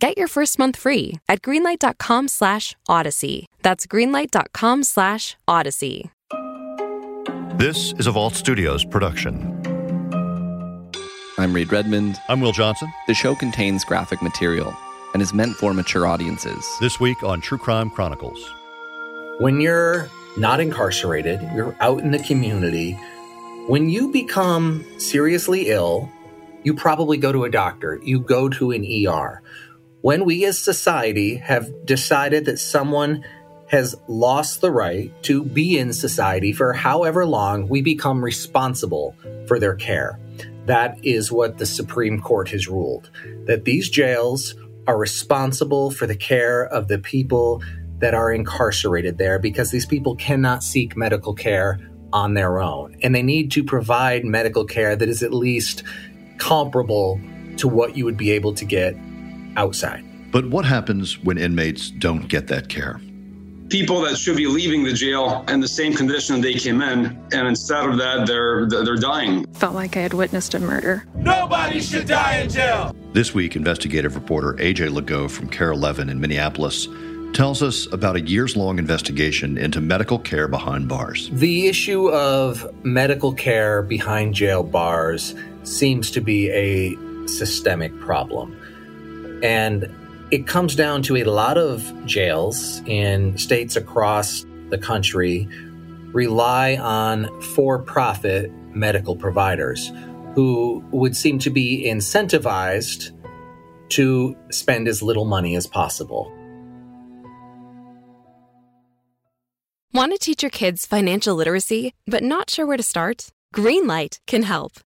Get your first month free at greenlight.com/Odyssey. That's greenlight.com/Odyssey. This is a Vault Studios production. I'm Reid Redmond. I'm Will Johnson. The show contains graphic material and is meant for mature audiences. This week on True Crime Chronicles. When you're not incarcerated, you're out in the community. When you become seriously ill, you probably go to a doctor. You go to an ER. When we as society have decided that someone has lost the right to be in society for however long, we become responsible for their care. That is what the Supreme Court has ruled, that these jails are responsible for the care of the people that are incarcerated there because these people cannot seek medical care on their own. And they need to provide medical care that is at least comparable to what you would be able to get outside. But what happens when inmates don't get that care? People that should be leaving the jail in the same condition they came in, and instead of that, they're dying. Felt like I had witnessed a murder. Nobody should die in jail! This week, investigative reporter A.J. Legault from Care 11 in Minneapolis tells us about a years-long investigation into medical care behind bars. The issue of medical care behind jail bars seems to be a systemic problem. And it comes down to a lot of jails in states across the country rely on for-profit medical providers who would seem to be incentivized to spend as little money as possible. Want to teach your kids financial literacy, but not sure where to start? Greenlight can help.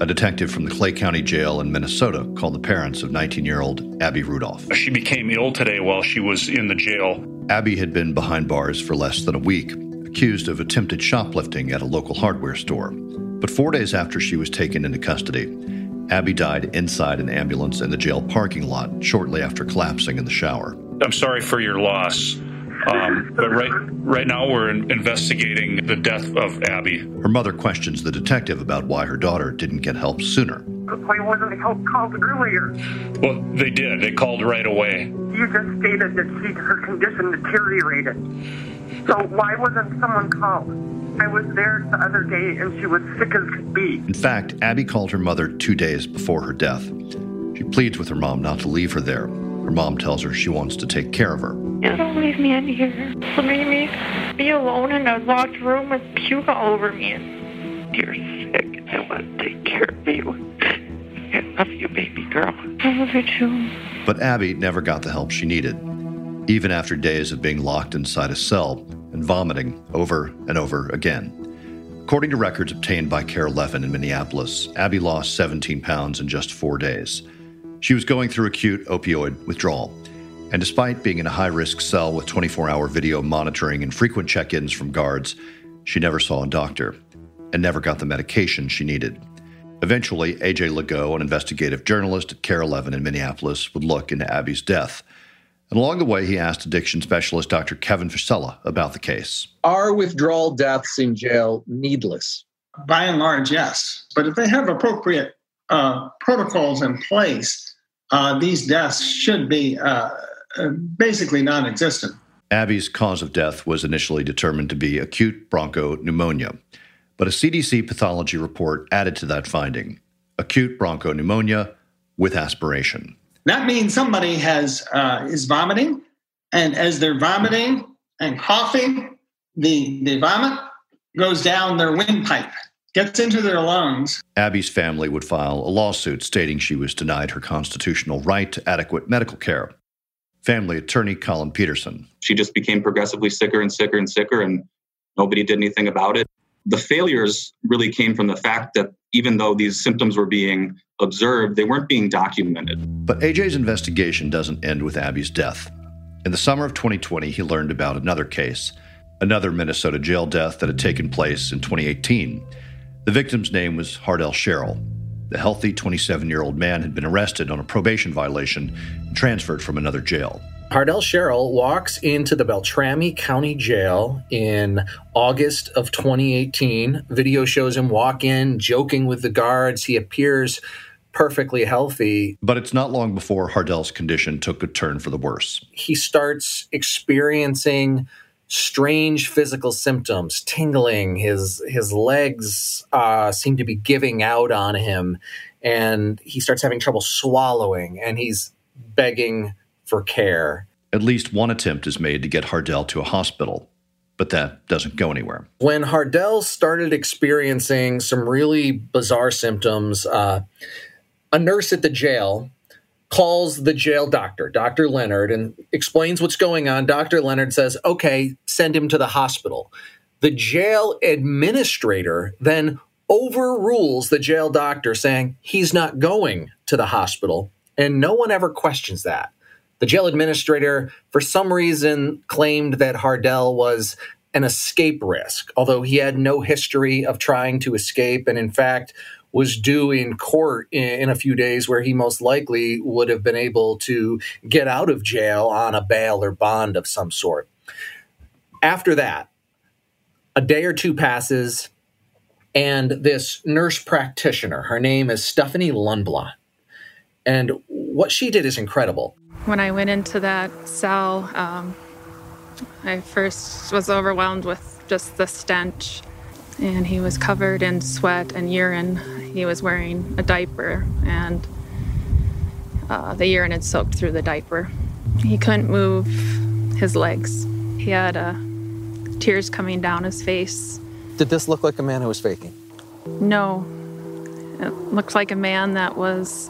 a detective from the Clay County Jail in Minnesota called the parents of 19-year-old Abby Rudolph. She became ill today while she was in the jail. Abby had been behind bars for less than a week, accused of attempted shoplifting at a local hardware store. But 4 days after she was taken into custody, Abby died inside an ambulance in the jail parking lot shortly after collapsing in the shower. I'm sorry for your loss. But right now we're investigating the death of Abby. Her mother questions the detective about why her daughter didn't get help sooner. Why wasn't the help called earlier? Well, they did. They called right away. You just stated that her condition deteriorated. So why wasn't someone called? I was there the other day and she was sick as could be. In fact, Abby called her mother 2 days before her death. She pleads with her mom not to leave her there. Her mom tells her she wants to take care of her. Don't leave me in here. It made me be alone in a locked room with puke all over me. You're sick. I want to take care of you. I love you, baby girl. I love you too. But Abby never got the help she needed. Even after days of being locked inside a cell and vomiting over and over again. According to records obtained by Care 11 in Minneapolis, Abby lost 17 pounds in just 4 days. She was going through acute opioid withdrawal. And despite being in a high-risk cell with 24-hour video monitoring and frequent check-ins from guards, she never saw a doctor and never got the medication she needed. Eventually, A.J. Legault, an investigative journalist at Care 11 in Minneapolis, would look into Abby's death. And along the way, he asked addiction specialist Dr. Kevin Fisella about the case. Are withdrawal deaths in jail needless? By and large, yes. But if they have appropriate protocols in place, these deaths should be basically non-existent. Abby's cause of death was initially determined to be acute bronchopneumonia, but a CDC pathology report added to that finding, acute bronchopneumonia with aspiration. That means somebody is vomiting, and as they're vomiting and coughing, the vomit goes down their windpipe, gets into their lungs. Abby's family would file a lawsuit stating she was denied her constitutional right to adequate medical care. Family attorney Colin Peterson. She just became progressively sicker and sicker and sicker, and nobody did anything about it. The failures really came from the fact that even though these symptoms were being observed, they weren't being documented. But AJ's investigation doesn't end with Abby's death. In the summer of 2020, he learned about another case, another Minnesota jail death that had taken place in 2018. The victim's name was Hardell-Sherrill. The healthy 27-year-old man had been arrested on a probation violation and transferred from another jail. Hardell-Sherrill walks into the Beltrami County Jail in August of 2018. Video shows him walk in, joking with the guards. He appears perfectly healthy. But it's not long before Hardell's condition took a turn for the worse. He starts experiencing strange physical symptoms, tingling. His legs seem to be giving out on him, and he starts having trouble swallowing, and he's begging for care. At least one attempt is made to get Hardell to a hospital, but that doesn't go anywhere. When Hardell started experiencing some really bizarre symptoms, a nurse at the jail calls the jail doctor, Dr. Leonard, and explains what's going on. Dr. Leonard says, okay, send him to the hospital. The jail administrator then overrules the jail doctor, saying he's not going to the hospital, and no one ever questions that. The jail administrator, for some reason, claimed that Hardell was an escape risk, although he had no history of trying to escape, and in fact was due in court in a few days where he most likely would have been able to get out of jail on a bail or bond of some sort. After that, a day or two passes, and this nurse practitioner, her name is Stephanie Lundblad, and what she did is incredible. When I went into that cell, I first was overwhelmed with just the stench, and he was covered in sweat and urine. He was wearing a diaper, and the urine had soaked through the diaper. He couldn't move his legs. He had tears coming down his face. Did this look like a man who was faking? No. It looked like a man that was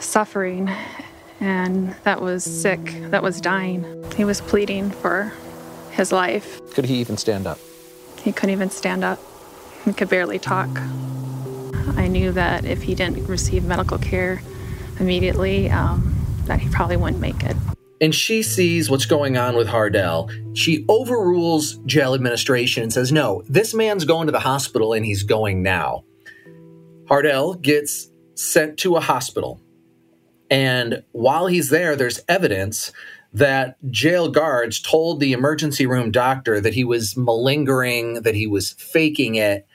suffering, and that was sick, that was dying. He was pleading for his life. Could he even stand up? He couldn't even stand up. He could barely talk. I knew that if he didn't receive medical care immediately, that he probably wouldn't make it. And she sees what's going on with Hardell. She overrules jail administration and says, no, this man's going to the hospital, and he's going now. Hardell gets sent to a hospital. And while he's there, there's evidence that jail guards told the emergency room doctor that he was malingering, that he was faking it.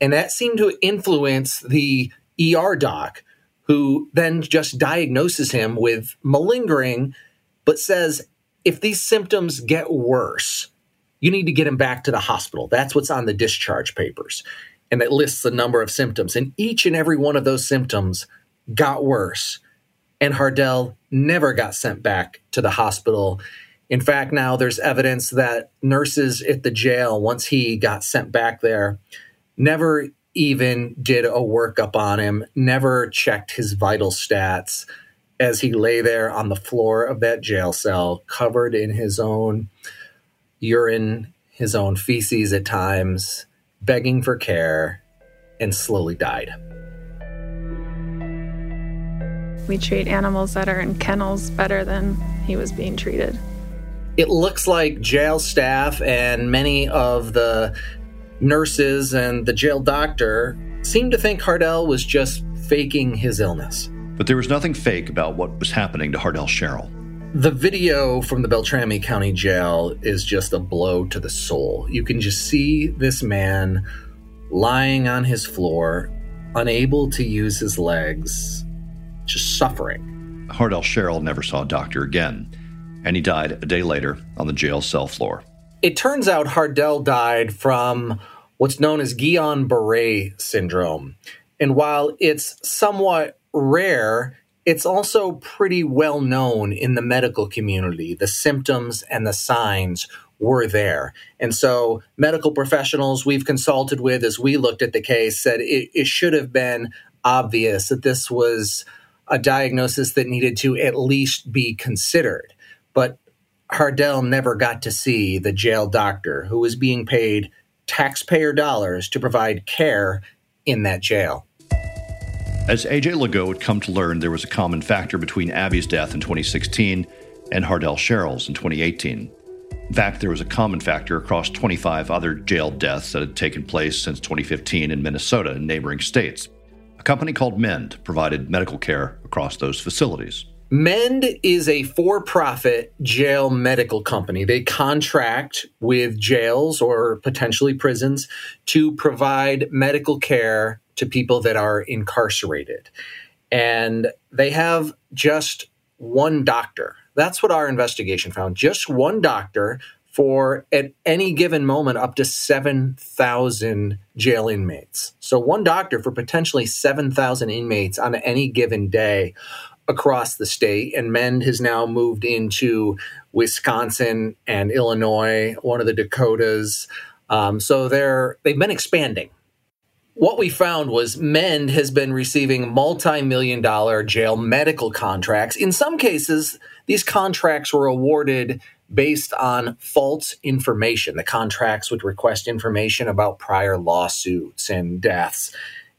And that seemed to influence the ER doc, who then just diagnoses him with malingering, but says, if these symptoms get worse, you need to get him back to the hospital. That's what's on the discharge papers. And it lists a number of symptoms. And each and every one of those symptoms got worse. And Hardell never got sent back to the hospital. In fact, now there's evidence that nurses at the jail, once he got sent back there, never even did a workup on him, never checked his vital stats as he lay there on the floor of that jail cell, covered in his own urine, his own feces at times, begging for care, and slowly died. We treat animals that are in kennels better than he was being treated. It looks like jail staff and many of the nurses and the jail doctor seemed to think Hardell was just faking his illness. But there was nothing fake about what was happening to Hardell-Sherrill. The video from the Beltrami County Jail is just a blow to the soul. You can just see this man lying on his floor, unable to use his legs, just suffering. Hardell-Sherrill never saw a doctor again, and he died a day later on the jail cell floor. It turns out Hardell died from what's known as Guillain-Barré syndrome. And while it's somewhat rare, it's also pretty well known in the medical community, the symptoms and the signs were there. And so medical professionals we've consulted with as we looked at the case said it should have been obvious that this was a diagnosis that needed to at least be considered. But Hardell never got to see the jail doctor who was being paid taxpayer dollars to provide care in that jail. As A.J. Legault would come to learn, there was a common factor between Abby's death in 2016 and Hardell-Sherrill's in 2018. In fact, there was a common factor across 25 other jail deaths that had taken place since 2015 in Minnesota and neighboring states. A company called Mend provided medical care across those facilities. Mend is a for-profit jail medical company. They contract with jails or potentially prisons to provide medical care to people that are incarcerated. And they have just one doctor. That's what our investigation found. Just one doctor for, at any given moment, up to 7,000 jail inmates. So one doctor for potentially 7,000 inmates on any given day across the state. And Mend has now moved into Wisconsin and Illinois, one of the Dakotas. So they've been expanding. What we found was Mend has been receiving multi-million-dollar jail medical contracts. In some cases, these contracts were awarded based on false information. The contracts would request information about prior lawsuits and deaths.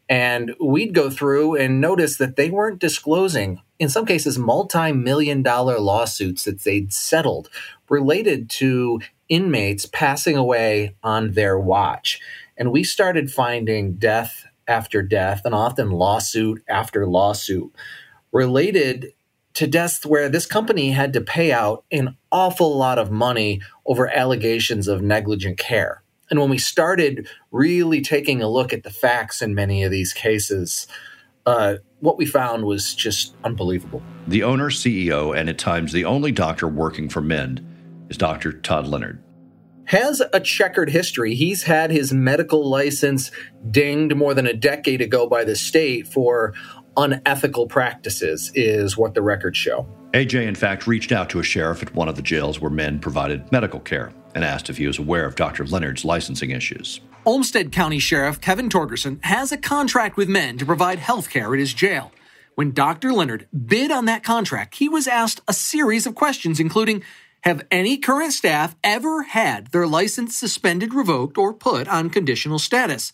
And we'd go through and notice that they weren't disclosing, in some cases, multi-million-dollar lawsuits that they'd settled related to inmates passing away on their watch. And we started finding death after death, and often lawsuit after lawsuit, related to deaths where this company had to pay out an awful lot of money over allegations of negligent care. And when we started really taking a look at the facts in many of these cases, what we found was just unbelievable. The owner, CEO, and at times the only doctor working for Mend is Dr. Todd Leonard. Has a checkered history. He's had his medical license dinged more than a decade ago by the state for unethical practices, is what the records show. AJ, in fact, reached out to a sheriff at one of the jails where men provided medical care and asked if he was aware of Dr. Leonard's licensing issues. Olmsted County Sheriff Kevin Torgerson has a contract with men to provide health care at his jail. When Dr. Leonard bid on that contract, he was asked a series of questions, including, have any current staff ever had their license suspended, revoked, or put on conditional status?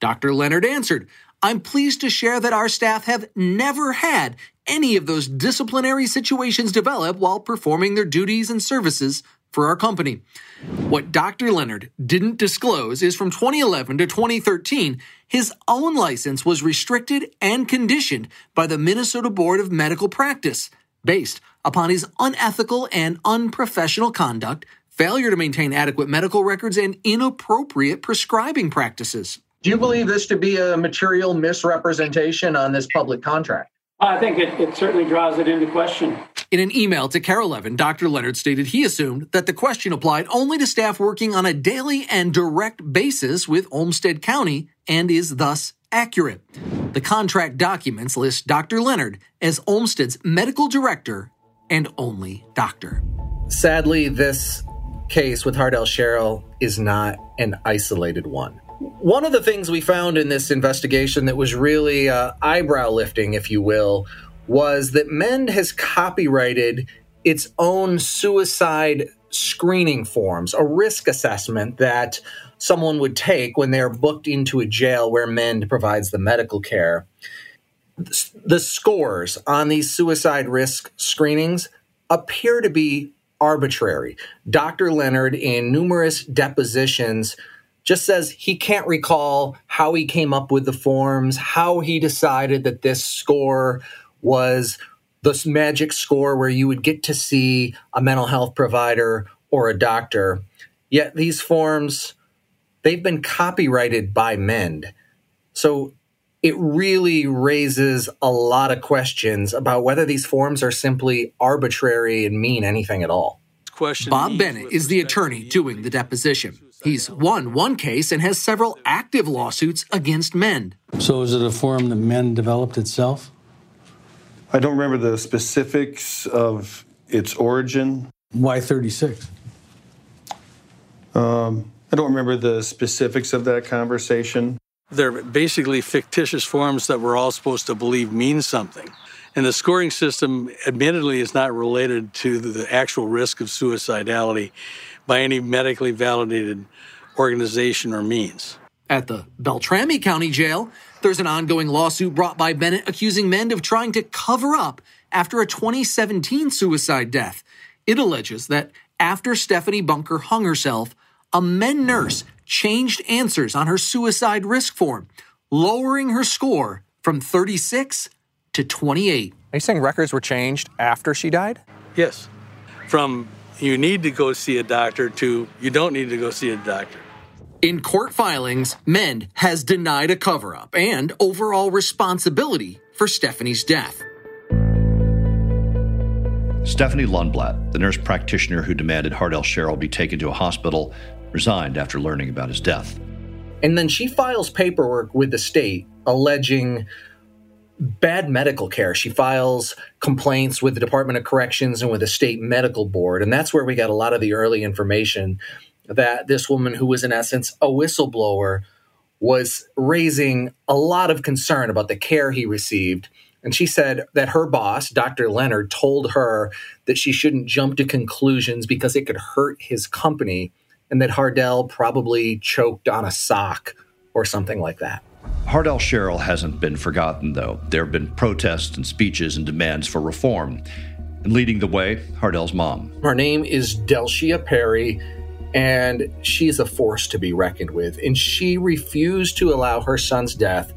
Dr. Leonard answered, I'm pleased to share that our staff have never had any of those disciplinary situations develop while performing their duties and services for our company. What Dr. Leonard didn't disclose is from 2011 to 2013, his own license was restricted and conditioned by the Minnesota Board of Medical Practice, based upon his unethical and unprofessional conduct, failure to maintain adequate medical records, and inappropriate prescribing practices. Do you believe this to be a material misrepresentation on this public contract? I think it certainly draws it into question. In an email to Carol Levin, Dr. Leonard stated he assumed that the question applied only to staff working on a daily and direct basis with Olmsted County and is thus accurate. The contract documents list Dr. Leonard as Olmsted's medical director and only doctor. Sadly, this case with Hardell-Sherrill is not an isolated one. One of the things we found in this investigation that was really eyebrow-lifting, if you will, was that Mend has copyrighted its own suicide screening forms, a risk assessment that someone would take when they're booked into a jail where Mend provides the medical care. The scores on these suicide risk screenings appear to be arbitrary. Dr. Leonard, in numerous depositions, just says he can't recall how he came up with the forms, how he decided that this score was this magic score where you would get to see a mental health provider or a doctor. Yet these forms, they've been copyrighted by Mend. So it really raises a lot of questions about whether these forms are simply arbitrary and mean anything at all. Bob Bennett is the attorney doing the deposition. He's won one case and has several active lawsuits against Mend. So is it a form that Mend developed itself? I don't remember the specifics of its origin. Why 36? I don't remember the specifics of that conversation. They're basically fictitious forms that we're all supposed to believe mean something. And the scoring system, admittedly, is not related to the actual risk of suicidality by any medically validated organization or means. At the Beltrami County Jail, there's an ongoing lawsuit brought by Bennett accusing Mend of trying to cover up after a 2017 suicide death. It alleges that after Stephanie Bunker hung herself, a Mend nurse changed answers on her suicide risk form, lowering her score from 36 to 28. Are you saying records were changed after she died? Yes. From you need to go see a doctor to you don't need to go see a doctor. In court filings, Mend has denied a cover-up and overall responsibility for Stephanie's death. Stephanie Lundblad, the nurse practitioner who demanded Hardell-Sherrill be taken to a hospital, resigned after learning about his death. And then she files paperwork with the state alleging bad medical care. She files complaints with the Department of Corrections and with the state medical board. And that's where we got a lot of the early information that this woman, who was in essence a whistleblower, was raising a lot of concern about the care he received. And she said that her boss, Dr. Leonard, told her that she shouldn't jump to conclusions because it could hurt his company, and that Hardell probably choked on a sock or something like that. Hardell-Sherrill hasn't been forgotten, though. There have been protests and speeches and demands for reform. And leading the way, Hardell's mom. Her name is Delshia Perry, and she's a force to be reckoned with. And she refused to allow her son's death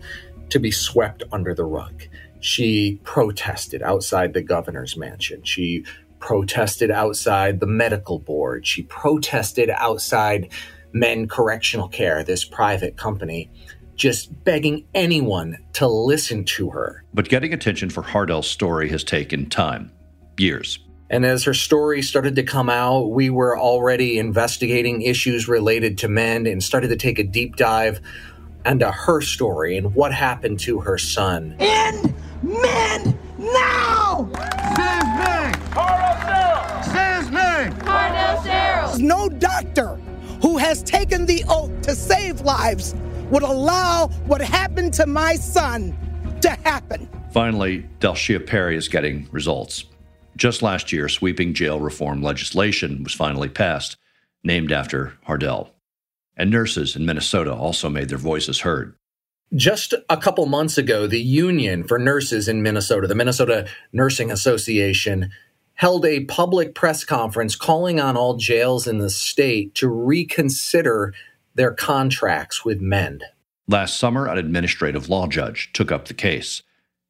to be swept under the rug. She protested outside the governor's mansion. She protested outside the medical board. She protested outside Men Correctional Care, this private company, just begging anyone to listen to her. But getting attention for Hardell's story has taken time, years. And as her story started to come out, we were already investigating issues related to Mend and started to take a deep dive into her story and what happened to her son. End Mend now! Save Mend! Hardell-Sherrill! Save Mend! Hardell-Sherrill! No doctor who has taken the oath to save lives would allow what happened to my son to happen. Finally, Delshia Perry is getting results. Just last year, sweeping jail reform legislation was finally passed, named after Hardell. And nurses in Minnesota also made their voices heard. Just a couple months ago, the Union for Nurses in Minnesota, the Minnesota Nursing Association, held a public press conference calling on all jails in the state to reconsider their contracts with Mend. Last summer, an administrative law judge took up the case.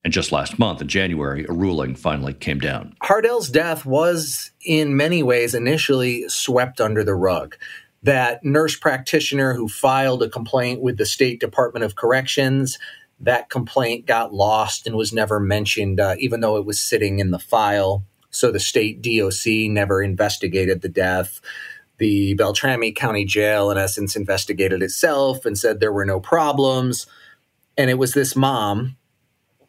And just last month, in January, a ruling finally came down. Hardell's death was, in many ways, initially swept under the rug. That nurse practitioner who filed a complaint with the State Department of Corrections, that complaint got lost and was never mentioned, even though it was sitting in the file. So the state DOC never investigated the death. The Beltrami County Jail, in essence, investigated itself and said there were no problems. And it was this mom,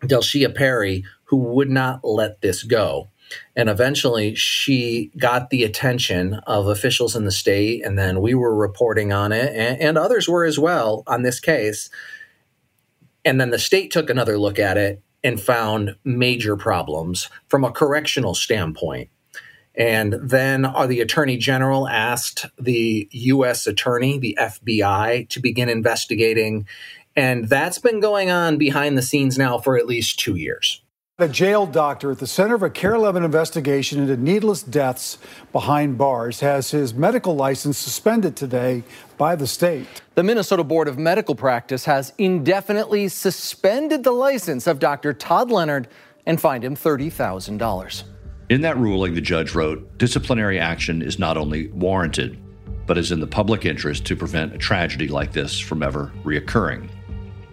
Delshia Perry, who would not let this go. And eventually she got the attention of officials in the state, and then we were reporting on it, and others were as well on this case. And then the state took another look at it and found major problems from a correctional standpoint. And then the Attorney General asked the U.S. Attorney, the FBI, to begin investigating. And that's been going on behind the scenes now for at least 2 years. A jail doctor at the center of a Care 11 investigation into needless deaths behind bars has his medical license suspended today by the state. The Minnesota Board of Medical Practice has indefinitely suspended the license of Dr. Todd Leonard and fined him $30,000. In that ruling, the judge wrote, disciplinary action is not only warranted, but is in the public interest to prevent a tragedy like this from ever reoccurring.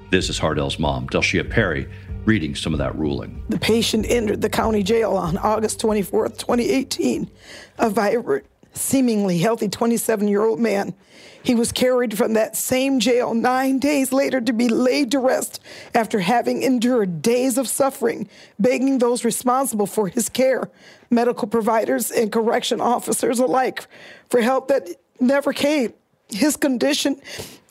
This is Hardell's mom, Delshia Perry, reading some of that ruling. The patient entered the county jail on August 24th, 2018, a vibrant, seemingly healthy 27-year-old man. He was carried from that same jail 9 days later to be laid to rest after having endured days of suffering, begging those responsible for his care, medical providers and correction officers alike, for help that never came. His condition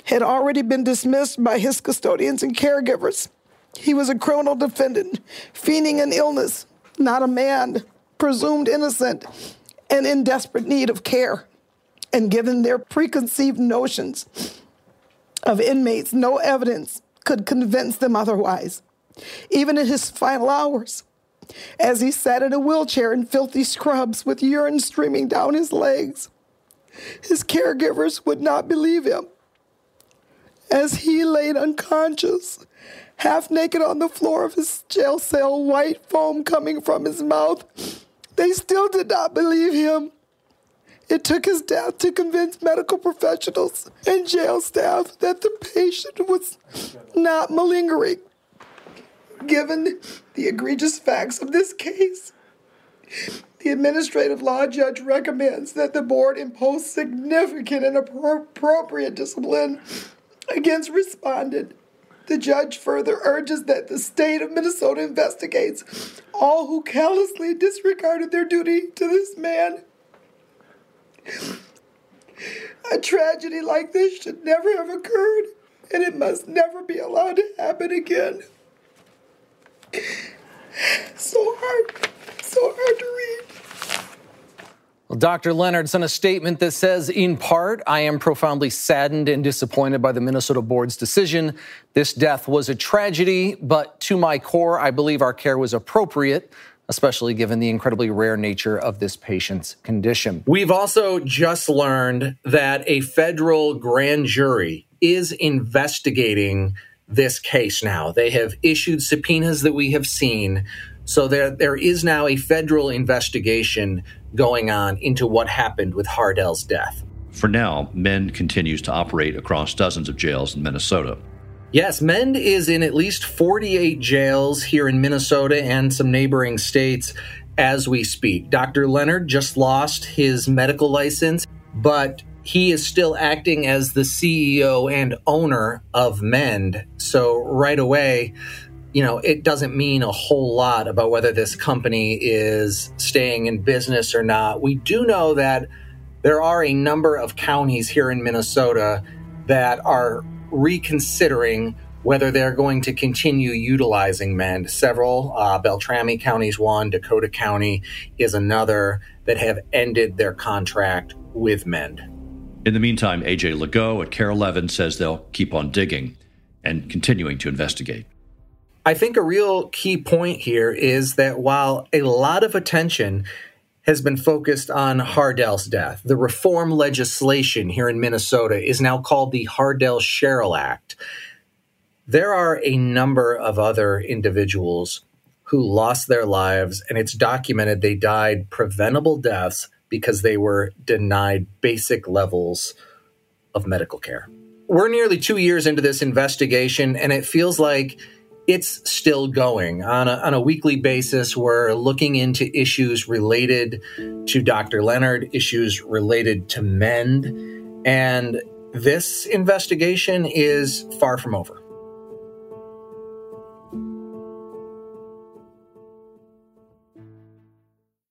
had already been dismissed by his custodians and caregivers. He was a criminal defendant, feigning an illness, not a man, presumed innocent, and in desperate need of care. And given their preconceived notions of inmates, no evidence could convince them otherwise. Even in his final hours, as he sat in a wheelchair in filthy scrubs with urine streaming down his legs, his caregivers would not believe him. As he laid unconscious, half naked on the floor of his jail cell, white foam coming from his mouth, they still did not believe him. It took his death to convince medical professionals and jail staff that the patient was not malingering. Given the egregious facts of this case, the administrative law judge recommends that the board impose significant and appropriate discipline against respondent. The judge further urges that the state of Minnesota investigates all who callously disregarded their duty to this man. A tragedy like this should never have occurred, and it must never be allowed to happen again. So hard to read. Well, Dr. Leonard sent a statement that says, in part, I am profoundly saddened and disappointed by the Minnesota board's decision. This death was a tragedy, but to my core, I believe our care was appropriate, especially given the incredibly rare nature of this patient's condition. We've also just learned that a federal grand jury is investigating this case now. They have issued subpoenas that we have seen. So there is now a federal investigation going on into what happened with Hardell's death. For now, MEND continues to operate across dozens of jails in Minnesota. Yes, MEND is in at least 48 jails here in Minnesota and some neighboring states as we speak. Dr. Leonard just lost his medical license, but he is still acting as the CEO and owner of MEND. So right away, you know, it doesn't mean a whole lot about whether this company is staying in business or not. We do know that there are a number of counties here in Minnesota that are reconsidering whether they're going to continue utilizing MEND. Several, Beltrami County's one, Dakota County is another, that have ended their contract with MEND. In the meantime, A.J. Legault at Care 11 says they'll keep on digging and continuing to investigate. I think a real key point here is that while a lot of attention has been focused on Hardell's death, the reform legislation here in Minnesota is now called the Hardell-Sherrill Act. There are a number of other individuals who lost their lives, and it's documented they died preventable deaths because they were denied basic levels of medical care. We're nearly 2 years into this investigation, and it feels like it's still going. On a weekly basis, we're looking into issues related to Dr. Leonard, issues related to MEND, and this investigation is far from over.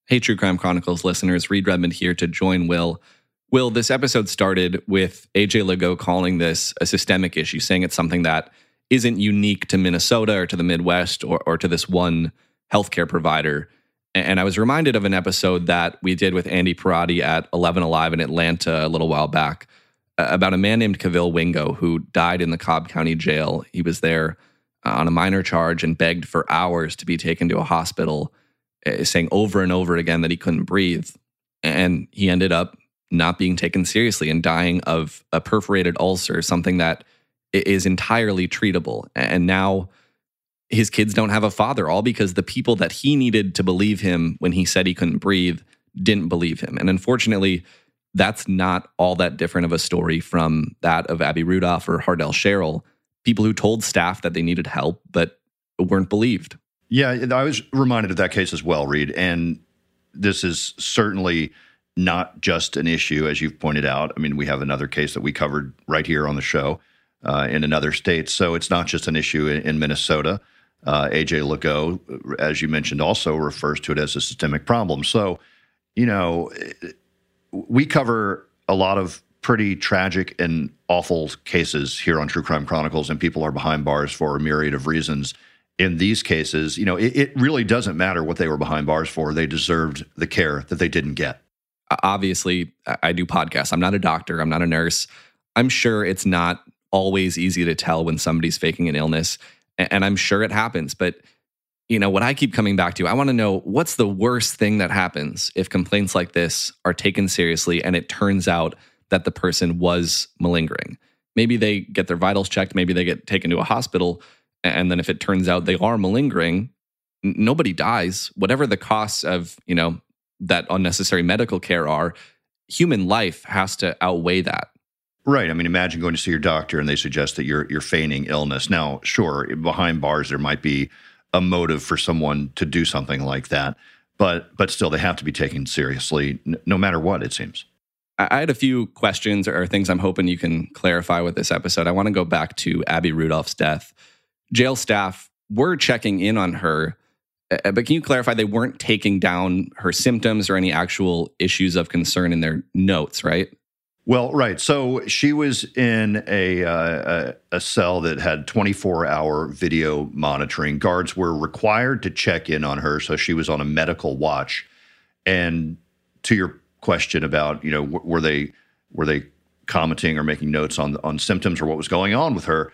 Hey, True Crime Chronicles listeners, Reed Redmond here to join Will. Will, this episode started with A.J. Legault calling this a systemic issue, saying it's something that isn't unique to Minnesota or to the Midwest or to this one healthcare provider. And I was reminded of an episode that we did with Andy Parati at 11 Alive in Atlanta a little while back about a man named Cavill Wingo who died in the Cobb County Jail. He was there on a minor charge and begged for hours to be taken to a hospital, saying over and over again that he couldn't breathe. And he ended up not being taken seriously and dying of a perforated ulcer, something that is entirely treatable. And now his kids don't have a father, all because the people that he needed to believe him when he said he couldn't breathe didn't believe him. And unfortunately, that's not all that different of a story from that of Abby Rudolph or Hardell-Sherrill, people who told staff that they needed help but weren't believed. Yeah, I was reminded of that case as well, Reed. And this is certainly not just an issue, as you've pointed out. I mean, we have another case that we covered right here on the show in another state. So it's not just an issue in Minnesota. A.J. Legault, as you mentioned, also refers to it as a systemic problem. So, you know, we cover a lot of pretty tragic and awful cases here on True Crime Chronicles, and people are behind bars for a myriad of reasons. In these cases, you know, it really doesn't matter what they were behind bars for. They deserved the care that they didn't get. Obviously, I do podcasts. I'm not a doctor. I'm not a nurse. I'm sure it's not always easy to tell when somebody's faking an illness, and I'm sure it happens. But, you know, what I keep coming back to, I want to know what's the worst thing that happens if complaints like this are taken seriously and it turns out that the person was malingering. Maybe they get their vitals checked. Maybe they get taken to a hospital. And then if it turns out they are malingering, nobody dies. Whatever the costs of, you know, that unnecessary medical care are, human life has to outweigh that. Right. I mean, imagine going to see your doctor and they suggest that you're feigning illness. Now, sure, behind bars, there might be a motive for someone to do something like that. But still, they have to be taken seriously, no matter what, it seems. I had a few questions or things I'm hoping you can clarify with this episode. I want to go back to Abby Rudolph's death. Jail staff were checking in on her, but can you clarify they weren't taking down her symptoms or any actual issues of concern in their notes, right? Well, right. So she was in a cell that had 24-hour video monitoring. Guards were required to check in on her, so she was on a medical watch. And to your question about, you know, were they commenting or making notes on symptoms or what was going on with her?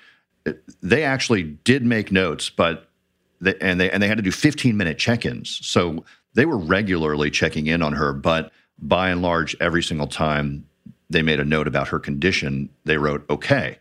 They actually did make notes, but they had to do 15-minute check-ins. So they were regularly checking in on her, but by and large, every single time they made a note about her condition, they wrote okay.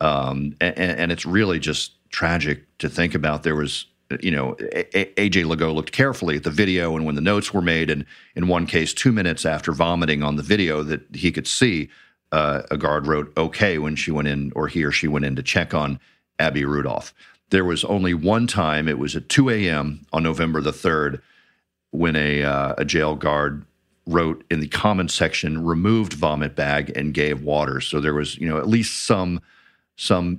And it's really just tragic to think about. There was, you know, A.J. Legault looked carefully at the video and when the notes were made, and in one case, 2 minutes after vomiting on the video that he could see, a guard wrote okay when she went in, or he or she went in to check on Abby Rudolph. There was only one time, it was at 2 a.m. on November the 3rd, when a jail guard wrote in the comments section, removed vomit bag and gave water. So there was, you know, at least some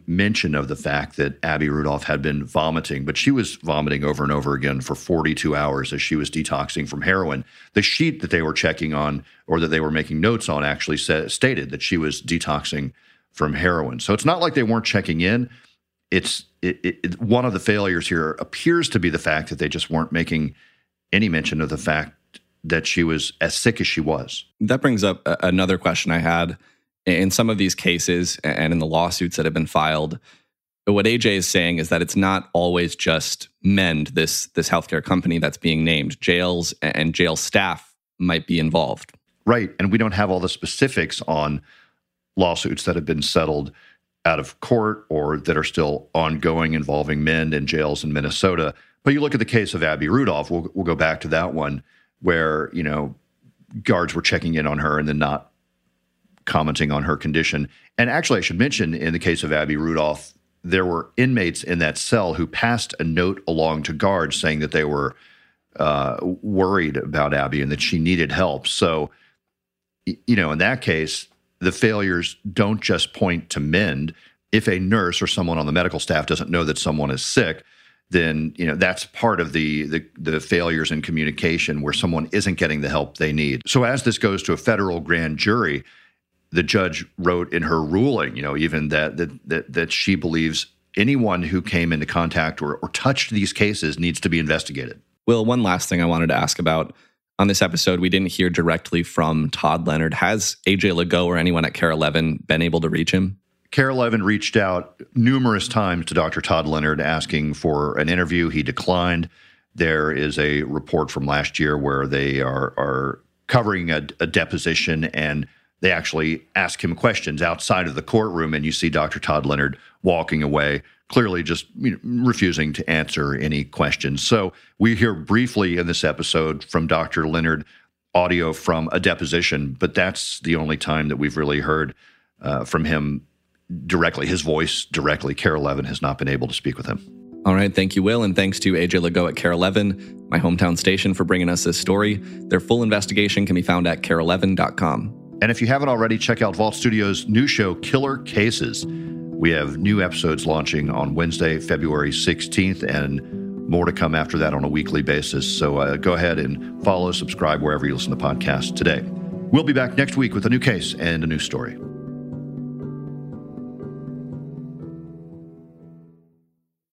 mention of the fact that Abby Rudolph had been vomiting, but she was vomiting over and over again for 42 hours as she was detoxing from heroin. The sheet that they were checking on, or that they were making notes on, actually stated that she was detoxing from heroin. So it's not like they weren't checking in. It's one of the failures here appears to be the fact that they just weren't making any mention of the fact that she was as sick as she was. That brings up another question I had. In some of these cases and in the lawsuits that have been filed, what AJ is saying is that it's not always just Mend, this healthcare company that's being named. Jails and jail staff might be involved. Right, and we don't have all the specifics on lawsuits that have been settled out of court or that are still ongoing involving Mend and jails in Minnesota. But you look at the case of Abby Rudolph, we'll go back to that one, where, you know, guards were checking in on her and then not commenting on her condition. And actually, I should mention, in the case of Abby Rudolph, there were inmates in that cell who passed a note along to guards saying that they were worried about Abby and that she needed help. So, you know, in that case, the failures don't just point to Mend. If a nurse or someone on the medical staff doesn't know that someone is sick, then, you know, that's part of the failures in communication, where someone isn't getting the help they need. So as this goes to a federal grand jury, the judge wrote in her ruling, you know, even that she believes anyone who came into contact or touched these cases needs to be investigated. Will, one last thing I wanted to ask about. On this episode, we didn't hear directly from Todd Leonard. Has A.J. Legault or anyone at Care 11 been able to reach him? Care 11 reached out numerous times to Dr. Todd Leonard asking for an interview. He declined. There is a report from last year where they are covering a deposition, and they actually ask him questions outside of the courtroom, and you see Dr. Todd Leonard walking away, clearly just, you know, refusing to answer any questions. So we hear briefly in this episode from Dr. Leonard audio from a deposition, but that's the only time that we've really heard from him directly, his voice directly. Care 11 has not been able to speak with him. All right, thank you, Will, and thanks to A.J. Legault at Care 11, my hometown station, for bringing us this story. Their full investigation can be found at care11.com. And if you haven't already, check out Vault Studios' new show, Killer Cases. We have new episodes launching on Wednesday, February 16th, and more to come after that on a weekly basis. So go ahead and follow, subscribe wherever you listen to podcasts today. We'll be back next week with a new case and a new story.